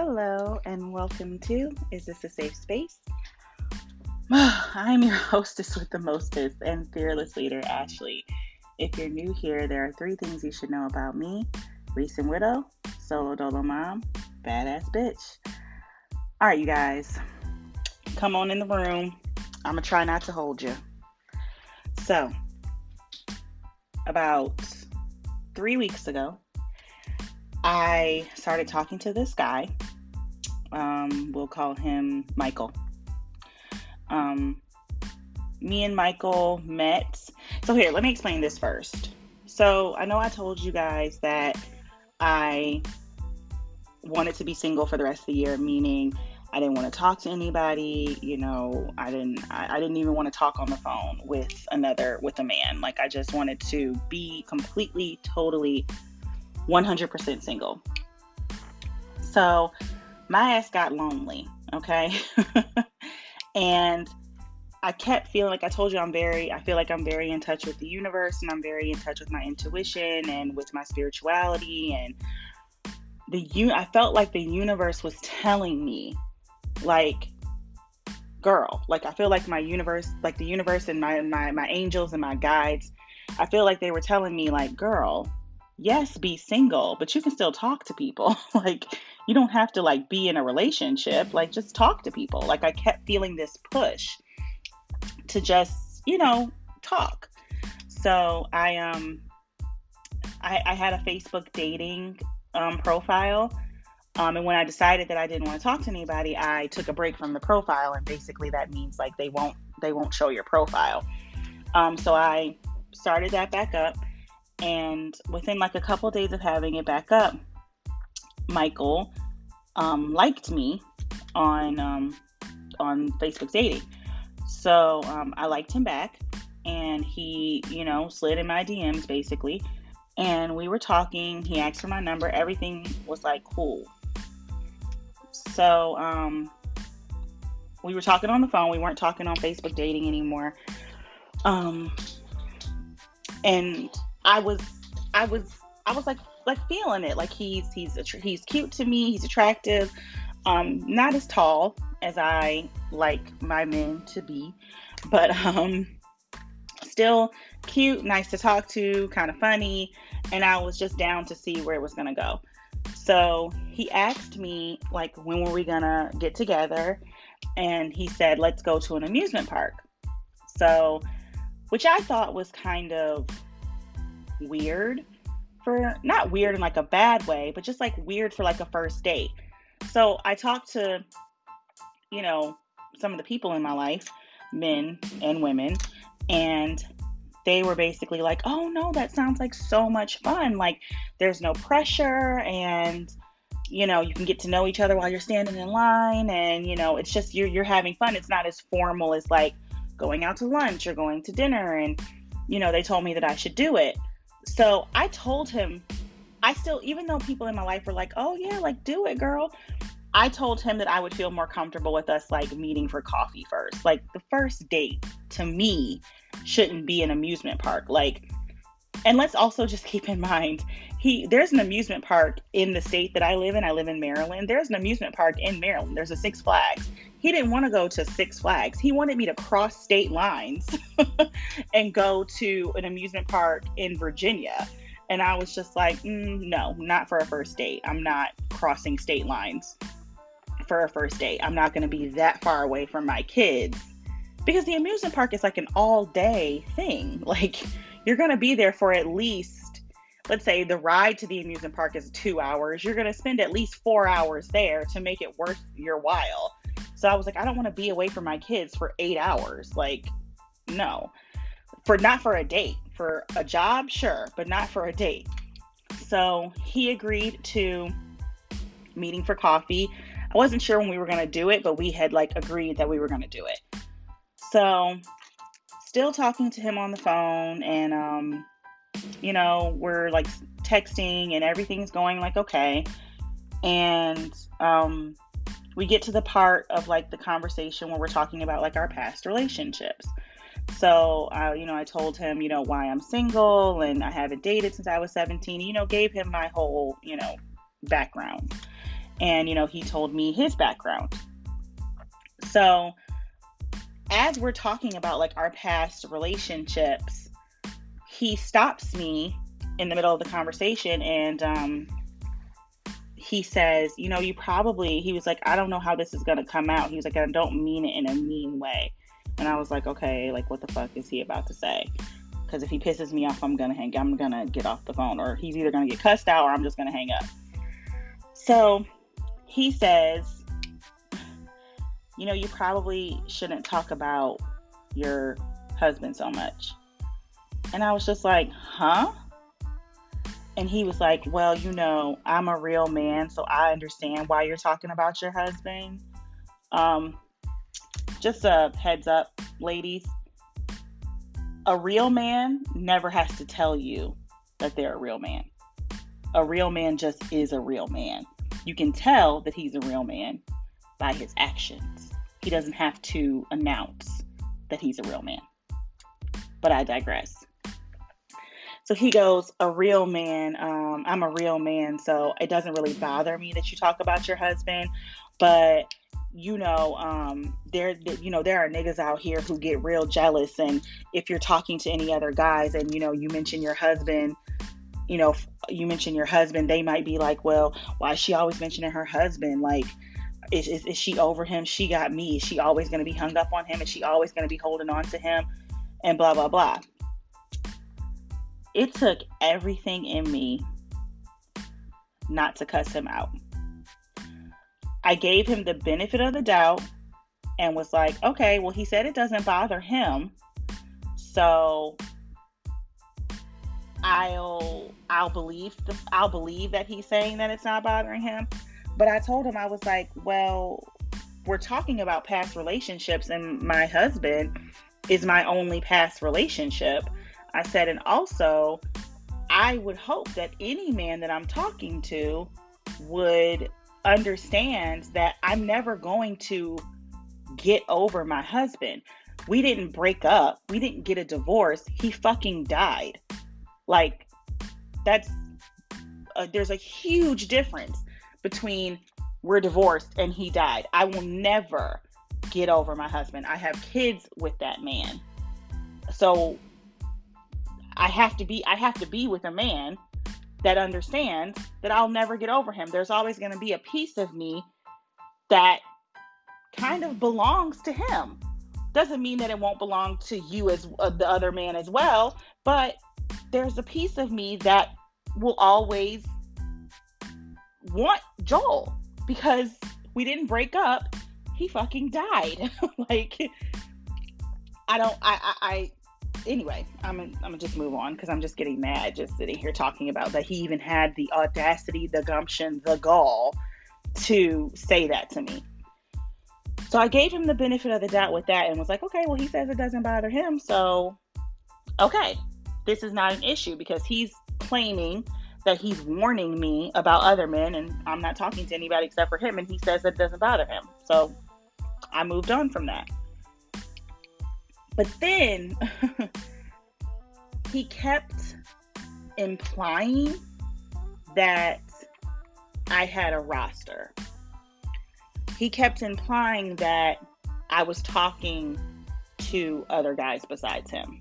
Hello and welcome to Is This a Safe Space? I'm your hostess with the mostest and fearless leader, Ashley. If you're new here, there are three things you should know about me: recent widow, solo dolo mom, badass bitch. All right, you guys, come on in the room. I'm gonna try not to hold you. So, about 3 weeks ago, I started talking to this guy. We'll call him Michael. Me and Michael met. So here, let me explain this first. So I know I told you guys that I wanted to be single for the rest of the year, meaning I didn't want to talk to anybody. You know, I didn't even want to talk on the phone with a man. Like, I just wanted to be completely, totally 100% single. So my ass got lonely, okay? And I kept feeling, like I told you, I feel like I'm very in touch with the universe, and I'm very in touch with my intuition and with my spirituality, and I felt like the universe was telling me, like, girl, like, I feel like my universe, like the universe and my angels and my guides, I feel like they were telling me, like, girl, yes, be single, but you can still talk to people. Like, you don't have to, like, be in a relationship. Like, just talk to people. Like, I kept feeling this push to just, you know, talk. So I had a Facebook dating profile. And when I decided that I didn't want to talk to anybody, I took a break from the profile, and basically that means, like, they won't show your profile. So I started that back up. And within, like, a couple days of having it back up, Michael liked me on Facebook dating. So I liked him back, and he, you know, slid in my DMs basically. And we were talking. He asked for my number. Everything was, like, cool. So we were talking on the phone. We weren't talking on Facebook dating anymore. And I was like feeling it. Like, he's cute to me. He's attractive. Not as tall as I like my men to be, but still cute, nice to talk to, kind of funny. And I was just down to see where it was gonna go. So he asked me, like, when were we gonna get together? And he said, let's go to an amusement park. So, which I thought was kind of weird, for not weird in, like, a bad way, but just, like, weird for, like, a first date. So I talked to, you know, some of the people in my life, men and women, and they were basically like, oh no, that sounds like so much fun. Like, there's no pressure, and, you know, you can get to know each other while you're standing in line, and, you know, it's just you're having fun. It's not as formal as, like, going out to lunch or going to dinner. And, you know, they told me that I should do it. So I told him, even though people in my life were like, oh yeah, like, do it, girl, I told him that I would feel more comfortable with us, like, meeting for coffee first. Like, the first date to me shouldn't be an amusement park. Like, and let's also just keep in mind, there's an amusement park in the state that I live in. I live in Maryland. There's an amusement park in Maryland. There's a Six Flags. He didn't want to go to Six Flags. He wanted me to cross state lines and go to an amusement park in Virginia. And I was just like, no, not for a first date. I'm not crossing state lines for a first date. I'm not going to be that far away from my kids, because the amusement park is, like, an all day thing. Like, you're going to be there for at least, let's say the ride to the amusement park is 2 hours. You're going to spend at least 4 hours there to make it worth your while. So I was like, I don't want to be away from my kids for 8 hours. Like, no, not for a date. For a job, sure, but not for a date. So he agreed to meeting for coffee. I wasn't sure when we were going to do it, but we had, like, agreed that we were going to do it. So still talking to him on the phone, and, you know, we're, like, texting, and everything's going, like, okay. And we get to the part of, like, the conversation where we're talking about, like, our past relationships. So, you know, I told him, you know, why I'm single, and I haven't dated since I was 17, you know, gave him my whole, you know, background. And, you know, he told me his background. So as we're talking about like our past relationships, he stops me in the middle of the conversation and he says, you know, he was like, I don't know how this is going to come out. He was like, I don't mean it in a mean way. And I was like, okay, like what the fuck is he about to say? Because if he pisses me off, I'm going to get off the phone, or he's either going to get cussed out or I'm just going to hang up. So he says, you know, you probably shouldn't talk about your husband so much. And I was just like, huh? And he was like, well, you know, I'm a real man, so I understand why you're talking about your husband. Just a heads up, ladies. A real man never has to tell you that they're a real man. A real man just is a real man. You can tell that he's a real man by his actions. He doesn't have to announce that he's a real man. But I digress. So he goes, a real man, I'm a real man, so it doesn't really bother me that you talk about your husband, but you know, there are niggas out here who get real jealous, and if you're talking to any other guys and, you know, you mention your husband, they might be like, well, why is she always mentioning her husband? Like, is she over him? She got me. Is she always going to be hung up on him? Is she always going to be holding on to him? And blah, blah, blah. It took everything in me not to cuss him out. I gave him the benefit of the doubt and was like, okay, well, he said it doesn't bother him, so I'll believe that he's saying that it's not bothering him. But I told him, I was like, well, we're talking about past relationships, and my husband is my only past relationship. I said, and also, I would hope that any man that I'm talking to would understand that I'm never going to get over my husband. We didn't break up. We didn't get a divorce. He fucking died. Like, there's a huge difference between we're divorced and he died. I will never get over my husband. I have kids with that man. So I have to be with a man that understands that I'll never get over him. There's always going to be a piece of me that kind of belongs to him. Doesn't mean that it won't belong to you as the other man as well, but there's a piece of me that will always want Joel because we didn't break up. He fucking died. Anyway, I'm just move on because I'm just getting mad just sitting here talking about that he even had the audacity, the gumption, the gall to say that to me. So I gave him the benefit of the doubt with that and was like, okay, well, he says it doesn't bother him, so okay, this is not an issue because he's claiming that he's warning me about other men and I'm not talking to anybody except for him, and he says that it doesn't bother him. So I moved on from that. But then he kept implying that I had a roster. He kept implying that I was talking to other guys besides him.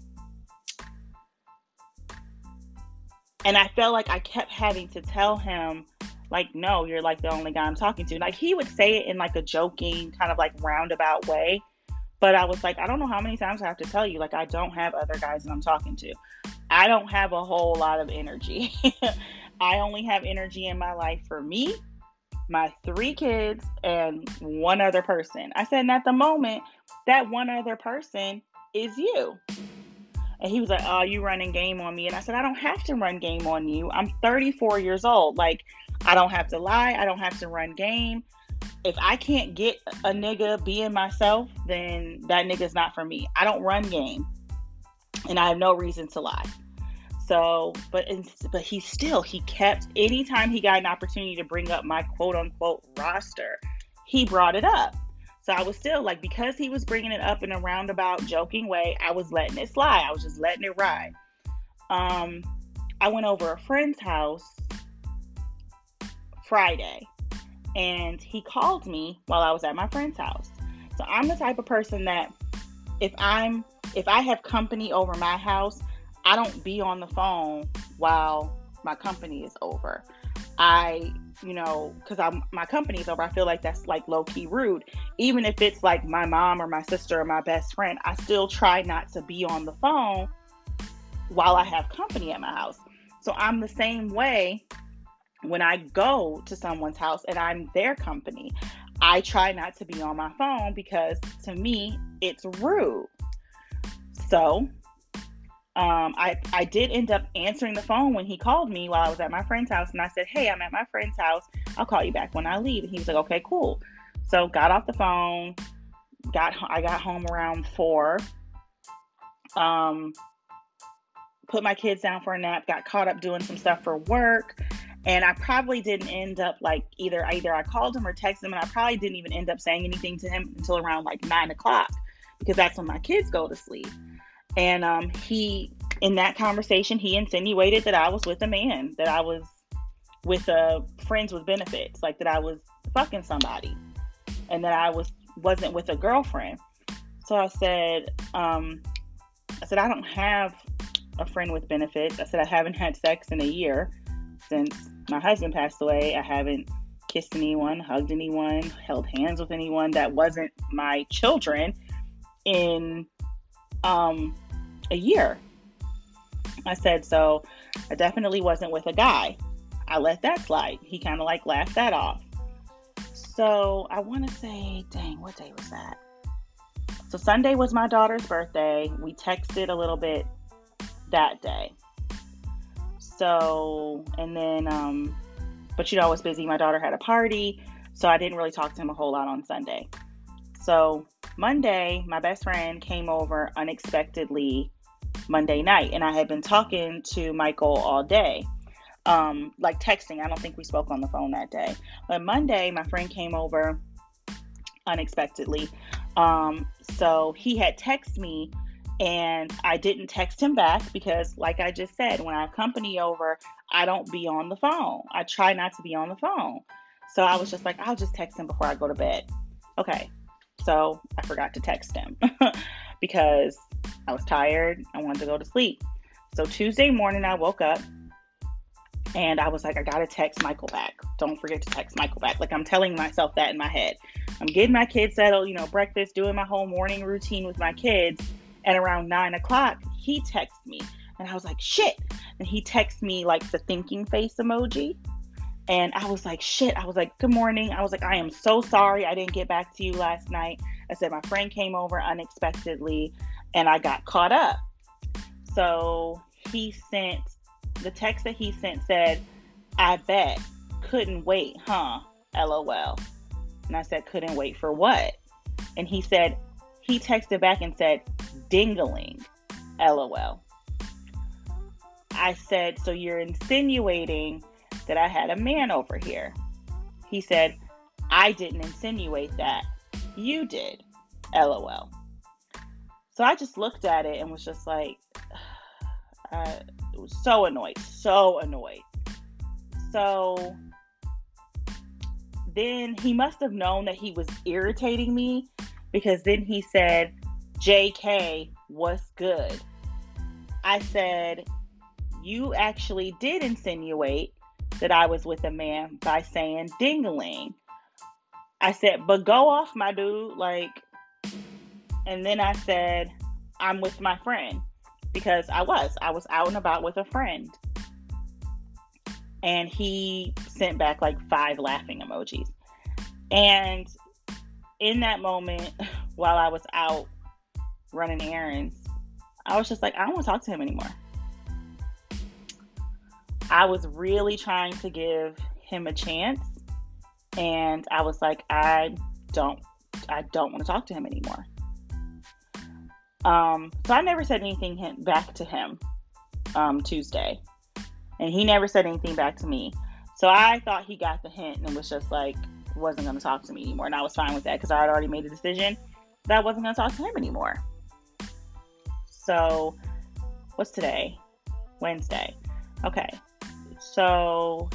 And I felt like I kept having to tell him, like, no, you're like the only guy I'm talking to. Like, he would say it in like a joking, kind of like roundabout way. But I was like, I don't know how many times I have to tell you, like, I don't have other guys that I'm talking to. I don't have a whole lot of energy. I only have energy in my life for me, my 3 kids, and one other person. I said, and at the moment, that one other person is you. And he was like, oh, you running game on me. And I said, I don't have to run game on you. I'm 34 years old. Like, I don't have to lie. I don't have to run game. If I can't get a nigga being myself, then that nigga's not for me. I don't run game. And I have no reason to lie. So, but he kept, anytime he got an opportunity to bring up my quote unquote roster, he brought it up. So I was still like, because he was bringing it up in a roundabout joking way, I was letting it slide. I was just letting it ride. I went over a friend's house Friday. and he called me while I was at my friend's house. So I'm the type of person that if I have company over my house, I don't be on the phone while my company is over. My company's over, I feel like that's like low-key rude. Even if it's like my mom or my sister or my best friend, I still try not to be on the phone while I have company at my house. So I'm the same way when I go to someone's house and I'm their company. I try not to be on my phone because to me, it's rude. So I did end up answering the phone when he called me while I was at my friend's house. And I said, hey, I'm at my friend's house. I'll call you back when I leave. And he was like, okay, cool. So got off the phone. I got home around 4. Put my kids down for a nap. Got caught up doing some stuff for work. And I probably didn't end up like either I called him or texted him. And I probably didn't even end up saying anything to him until around like 9:00. Because that's when my kids go to sleep. And in that conversation, he insinuated that I was with a man, that I was with friends with benefits, like that I was fucking somebody and that I wasn't with a girlfriend. So I said, I don't have a friend with benefits. I said, I haven't had sex in a year since my husband passed away. I haven't kissed anyone, hugged anyone, held hands with anyone that wasn't my children in a year. I said, so I definitely wasn't with a guy. I let that slide. He kind of like laughed that off. So I want to say, dang, what day was that? So Sunday was my daughter's birthday. We texted a little bit that day. So, and then, but I was busy. My daughter had a party. So I didn't really talk to him a whole lot on Sunday. So Monday, my best friend came over unexpectedly Monday night, and I had been talking to Michael all day, like texting. I don't think we spoke on the phone that day, but Monday, my friend came over unexpectedly. So he had texted me, and I didn't text him back because, like I just said, when I have company over, I don't be on the phone. I try not to be on the phone. So I was just like, I'll just text him before I go to bed. Okay. So I forgot to text him because I was tired. I wanted to go to sleep. So Tuesday morning I woke up and I was like, I got to text Michael back. Don't forget to text Michael back. Like I'm telling myself that in my head. I'm getting my kids settled, breakfast, doing my whole morning routine with my kids. And around 9:00, he texts me and I was like, shit. And he texts me like the thinking face emoji. And I was like, shit. I was like, good morning. I was like, I am so sorry I didn't get back to you last night. I said, my friend came over unexpectedly and I got caught up. So the text that he sent said, I bet. Couldn't wait, huh? LOL. And I said, couldn't wait for what? And he texted back and said, dingling. LOL. I said, so you're insinuating that I had a man over here. He said, I didn't insinuate that. You did. LOL. So I just looked at it and was just like, was so annoyed. So annoyed. So then he must have known that he was irritating me because then he said, JK, what's good? I said, you actually did insinuate that I was with a man by saying ding-a-ling. I said, but go off, my dude. And then I said, I'm with my friend because I was out and about with a friend. And he sent back like 5 laughing emojis. And in that moment, while I was out running errands, I was just like, I don't want to talk to him anymore. I was really trying to give him a chance and I was like, I don't want to talk to him anymore. So I never said anything back to him, Tuesday, and he never said anything back to me. So I thought he got the hint and was just like, wasn't going to talk to me anymore. And I was fine with that because I had already made a decision that I wasn't going to talk to him anymore. So what's today? Wednesday. Okay. So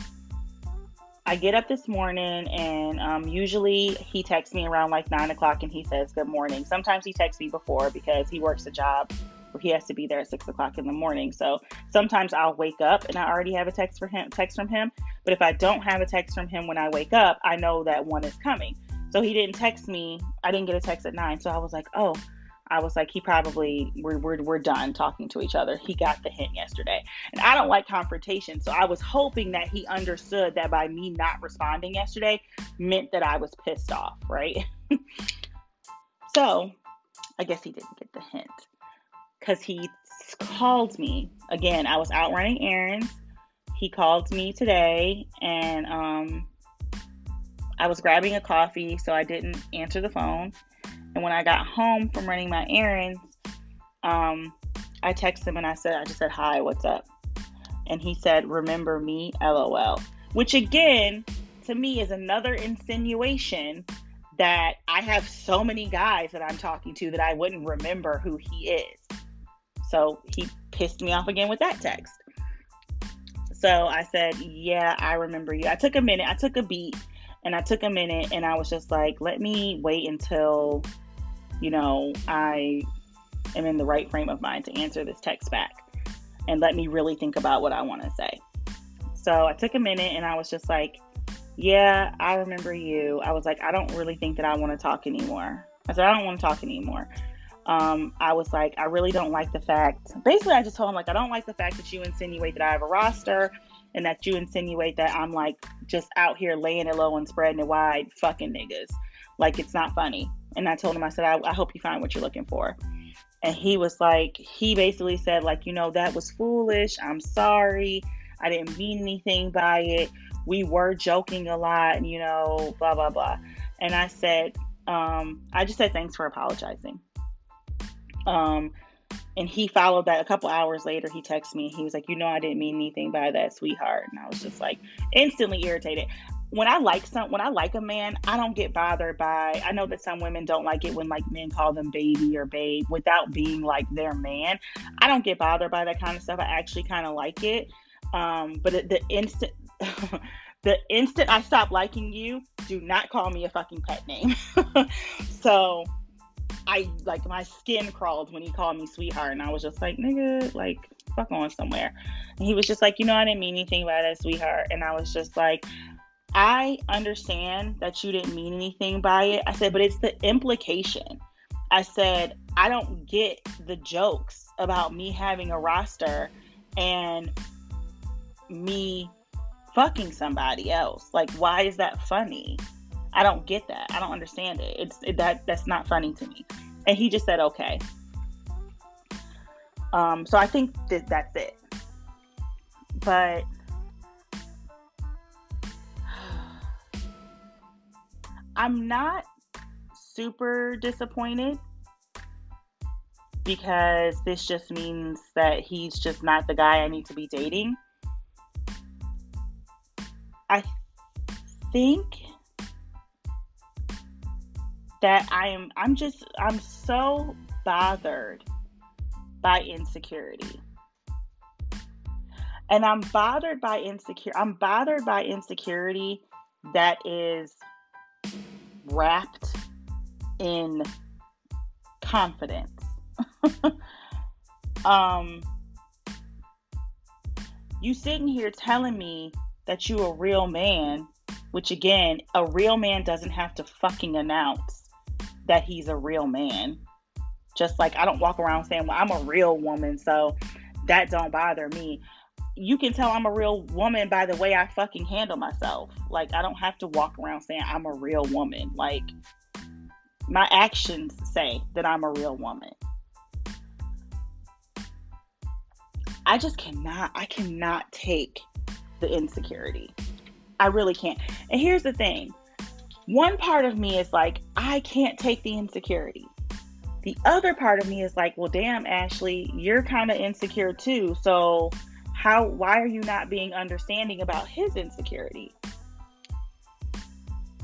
I get up this morning, and usually he texts me around like 9 o'clock, and he says good morning. Sometimes he texts me before because he works a job where he has to be there at 6 o'clock in the morning. So sometimes I'll wake up and I already have a text from him. But if I don't have a text from him when I wake up, I know that one is coming. So he didn't text me. I didn't get a text at 9. So I was like, oh. I was like, he probably, we're done talking to each other. He got the hint yesterday. And I don't like confrontation. So I was hoping that he understood that by me not responding yesterday meant that I was pissed off, right? So I guess he didn't get the hint, because he called me. Again, I was out running errands. He called me today, and I was grabbing a coffee, so I didn't answer the phone. And when I got home from running my errands, I texted him and I just said, hi, what's up? And he said, remember me, LOL. Which again, to me, is another insinuation that I have so many guys that I'm talking to that I wouldn't remember who he is. So he pissed me off again with that text. So I said, yeah, I remember you. I took a beat and and I was just like, let me wait until, you know, I am in the right frame of mind to answer this text back, and let me really think about what I want to say. So I took a minute and I was just like, yeah, I remember you. I was like, I don't really think that I want to talk anymore. I said, I don't want to talk anymore. I was like, I really don't like the fact. Basically, I just told him, like, I don't like the fact that you insinuate that I have a roster, and that you insinuate that I'm like just out here laying it low and spreading it wide, fucking niggas. Like, it's not funny. And I told him, I said, I hope you find what you're looking for. And he was like, he basically said, like, you know, that was foolish. I'm sorry. I didn't mean anything by it. We were joking a lot, you know, blah, blah, blah. And I said, I just said, thanks for apologizing. And he followed that a couple hours later. He texted me. He was like, you know, I didn't mean anything by that, sweetheart. And I was just like instantly irritated. When I like a man, I don't get bothered by, I know that some women don't like it when like men call them baby or babe without being like their man. I don't get bothered by that kind of stuff. I actually kind of like it. But the instant I stop liking you, do not call me a fucking pet name. So I, like, my skin crawled when he called me sweetheart, and I was just like, nigga, like, fuck on somewhere. And he was just like, you know, I didn't mean anything by that, sweetheart. And I was just like, I understand that you didn't mean anything by it. I said, but it's the implication. I said, I don't get the jokes about me having a roster and me fucking somebody else. Like, why is that funny? I don't get that. I don't understand it. That's not funny to me. And he just said, okay. So I think that's it. But I'm not super disappointed, because this just means that he's just not the guy I need to be dating. I think that I'm so bothered by insecurity. And I'm bothered by insecurity that is wrapped in confidence. You sitting here telling me that you a real man, which again, a real man doesn't have to fucking announce that he's a real man. Just like I don't walk around saying, well, I'm a real woman, so that don't bother me. You can tell I'm a real woman by the way I fucking handle myself. Like, I don't have to walk around saying I'm a real woman. Like, my actions say that I'm a real woman. I cannot take the insecurity. I really can't. And here's the thing. One part of me is like, I can't take the insecurity. The other part of me is like, well, damn, Ashley, you're kind of insecure too. So why are you not being understanding about his insecurity?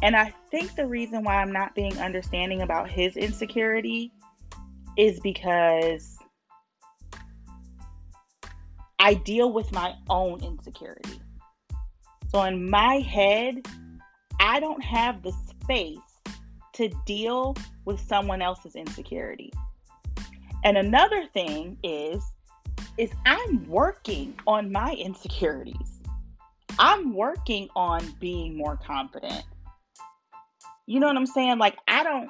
And I think the reason why I'm not being understanding about his insecurity is because I deal with my own insecurity. So in my head, I don't have the space to deal with someone else's insecurity. And another thing is I'm working on my insecurities. I'm working on being more confident. You know what I'm saying? Like, I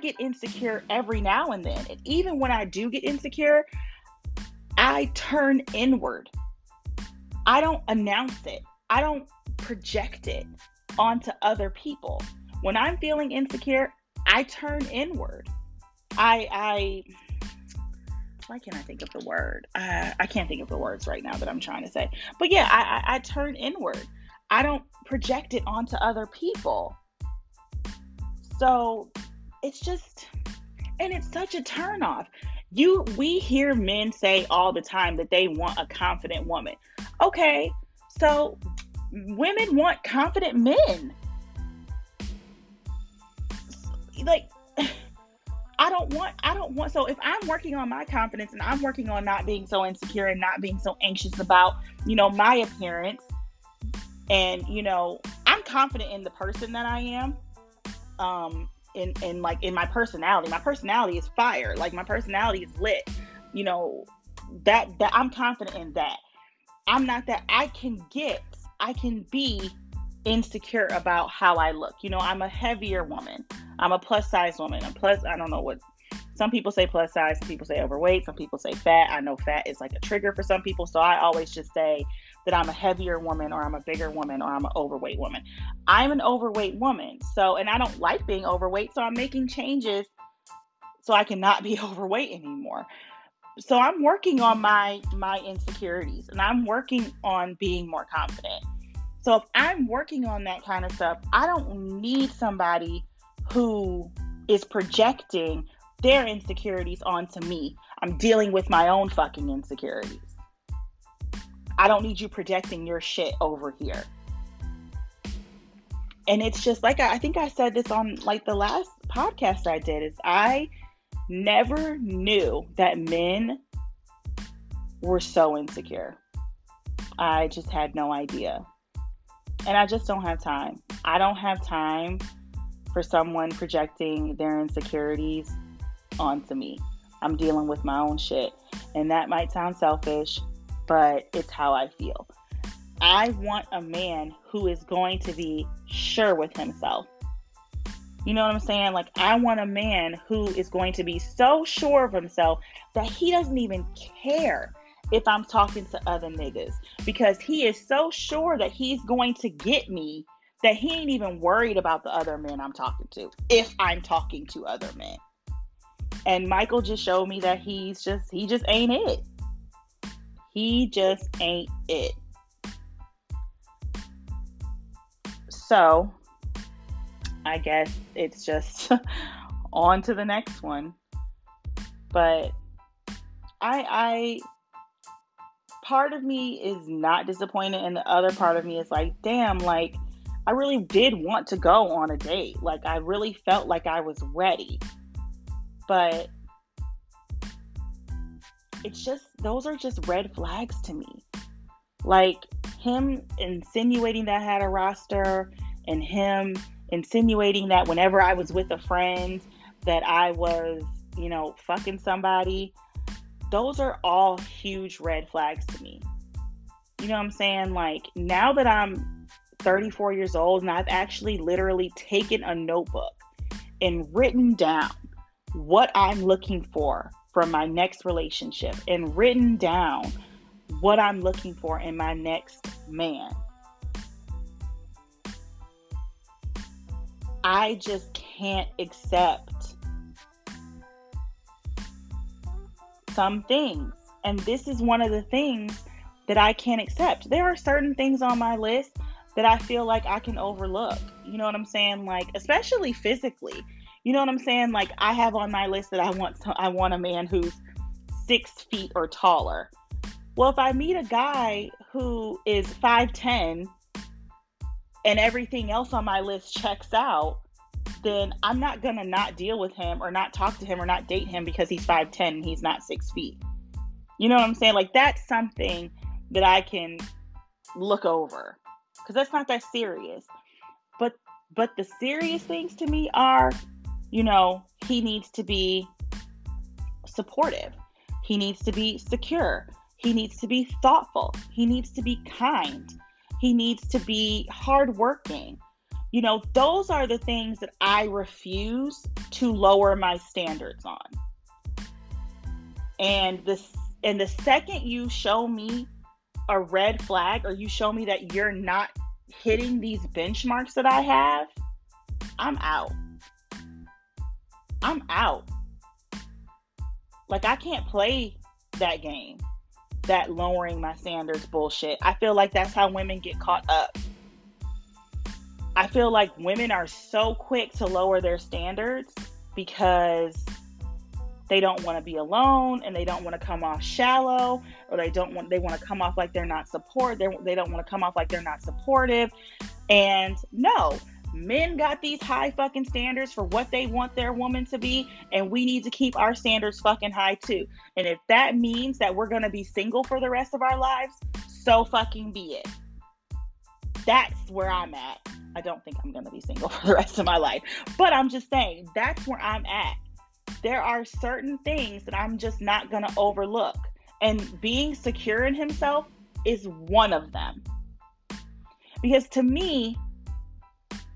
get insecure every now and then. And even when I do get insecure, I turn inward. I don't announce it. I don't project it onto other people. When I'm feeling insecure, I turn inward. Why can't I think of the word? I can't think of the words right now that I'm trying to say. But yeah, I turn inward. I don't project it onto other people. So it's just, and it's such a turnoff. We hear men say all the time that they want a confident woman. Okay, so women want confident men. Like, I don't want, so if I'm working on my confidence and I'm working on not being so insecure and not being so anxious about, my appearance, and, I'm confident in the person that I am, in my personality. My personality is fire. Like, my personality is lit. That I'm confident in that. I'm not that. I can be insecure about how I look. I'm a heavier woman. I'm a plus size woman. I don't know what, some people say plus size, some people say overweight, some people say fat. I know fat is like a trigger for some people. So I always just say that I'm a heavier woman, or I'm a bigger woman, or I'm an overweight woman. I'm an overweight woman. So, and I don't like being overweight. So I'm making changes so I cannot be overweight anymore. So I'm working on my insecurities, and I'm working on being more confident. So if I'm working on that kind of stuff, I don't need somebody who is projecting their insecurities onto me. I'm dealing with my own fucking insecurities. I don't need you projecting your shit over here. And it's just like, I think I said this on like the last podcast I did, is I never knew that men were so insecure. I just had no idea. And I just don't have time. I don't have time for someone projecting their insecurities onto me. I'm dealing with my own shit. And that might sound selfish, but it's how I feel. I want a man who is going to be sure with himself. You know what I'm saying? Like, I want a man who is going to be so sure of himself that he doesn't even care if I'm talking to other niggas, because he is so sure that he's going to get me that he ain't even worried about the other men I'm talking to, if I'm talking to other men. And Michael just showed me that he just ain't it. He just ain't it. So I guess it's just on to the next one. But I part of me is not disappointed, and the other part of me is like, damn, like, I really did want to go on a date. Like, I really felt like I was ready. But it's just, those are just red flags to me. Like, him insinuating that I had a roster, and him insinuating that whenever I was with a friend that I was, fucking somebody. Those are all huge red flags to me. You know what I'm saying? Like, now that I'm 34 years old and I've actually literally taken a notebook and written down what I'm looking for from my next relationship, and written down what I'm looking for in my next man, I just can't accept some things. And this is one of the things that I can't accept. There are certain things on my list that I feel like I can overlook. You know what I'm saying? Like, especially physically. You know what I'm saying? Like, I have on my list that I want a man who's 6 feet or taller. Well, if I meet a guy who is 5'10", and everything else on my list checks out, then I'm not going to not deal with him, or not talk to him, or not date him because he's 5'10", and he's not 6 feet. You know what I'm saying? Like, that's something that I can look over, because that's not that serious. But the serious things to me are, you know, he needs to be supportive. He needs to be secure. He needs to be thoughtful. He needs to be kind. He needs to be hardworking. You know, those are the things that I refuse to lower my standards on. And the second you show me a red flag, or you show me that you're not hitting these benchmarks that I have, I'm out. Like, I can't play that game, that lowering my standards bullshit. I feel like that's how women get caught up. I feel like women are so quick to lower their standards because they don't want to be alone, and they don't want to come off shallow, or they want to come off like they're not support. They don't want to come off like they're not supportive. And no, men got these high fucking standards for what they want their woman to be, and we need to keep our standards fucking high too. And if that means that we're going to be single for the rest of our lives, so fucking be it. That's where I'm at. I don't think I'm going to be single for the rest of my life, but I'm just saying that's where I'm at. There are certain things that I'm just not going to overlook, and being secure in himself is one of them. Because to me,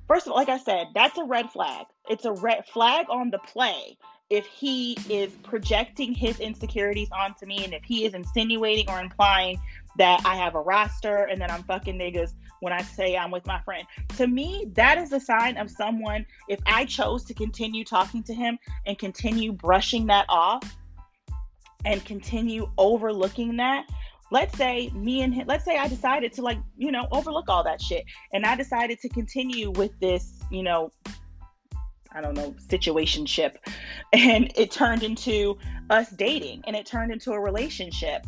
first of all, like I said, that's a red flag. It's a red flag on the play. If he is projecting his insecurities onto me, and if he is insinuating or implying that I have a roster and that I'm fucking niggas when I say I'm with my friend. To me, that is a sign of someone, if I chose to continue talking to him and continue brushing that off and continue overlooking that. Let's say me and him, let's say I decided to, like, you know, overlook all that shit. And I decided to continue with this, you know, I don't know, situationship. And it turned into us dating, and it turned into a relationship.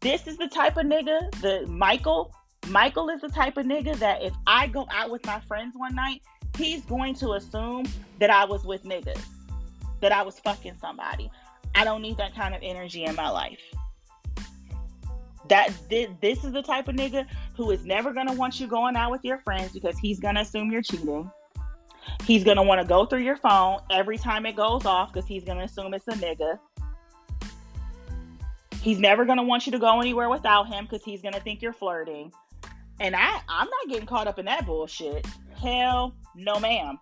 This is the type of nigga, the Michael. Michael is the type of nigga that if I go out with my friends one night, he's going to assume that I was with niggas, that I was fucking somebody. I don't need that kind of energy in my life. That this is the type of nigga who is never going to want you going out with your friends because he's going to assume you're cheating. He's going to want to go through your phone every time it goes off because he's going to assume it's a nigga. He's never going to want you to go anywhere without him because he's going to think you're flirting. And I'm not getting caught up in that bullshit. Hell no, ma'am.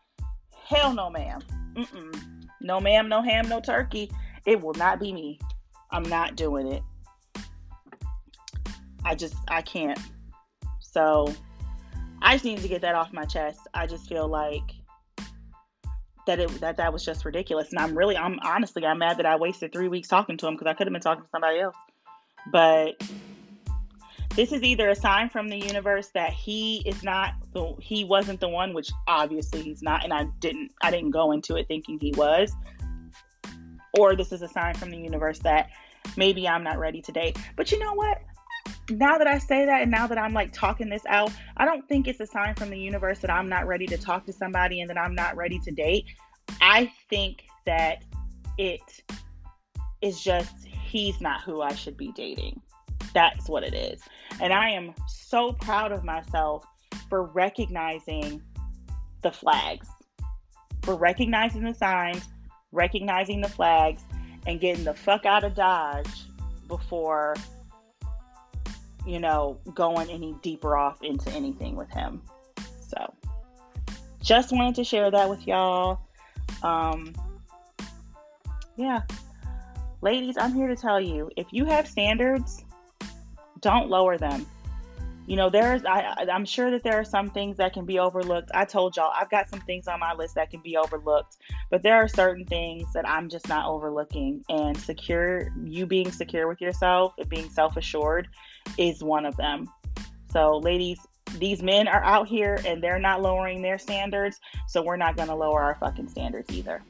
Hell no, ma'am. Mm-mm. No, ma'am, no ham, no turkey. It will not be me. I'm not doing it. I can't. So I just needed to get that off my chest. I just feel like that was just ridiculous. And I'm mad that I wasted 3 weeks talking to him, because I could have been talking to somebody else. But this is either a sign from the universe that he wasn't the one, which obviously he's not. And I didn't go into it thinking he was, or this is a sign from the universe that maybe I'm not ready to date. But you know what? Now that I say that, and now that I'm like talking this out, I don't think it's a sign from the universe that I'm not ready to talk to somebody and that I'm not ready to date. I think that it is just, he's not who I should be dating. That's what it is. And I am so proud of myself for recognizing the flags, for recognizing the signs, recognizing the flags, and getting the fuck out of Dodge before, you know, going any deeper off into anything with him. So just wanted to share that with y'all. Yeah. Ladies, I'm here to tell you, if you have standards, don't lower them. You know, I'm sure that there are some things that can be overlooked. I told y'all, I've got some things on my list that can be overlooked, but there are certain things that I'm just not overlooking, and you being secure with yourself and being self-assured is one of them. So ladies, these men are out here and they're not lowering their standards, so we're not going to lower our fucking standards either.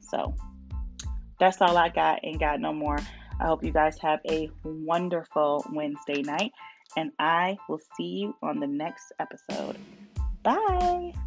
So that's all I got. Ain't got no more. I hope you guys have a wonderful Wednesday night, and I will see you on the next episode. Bye.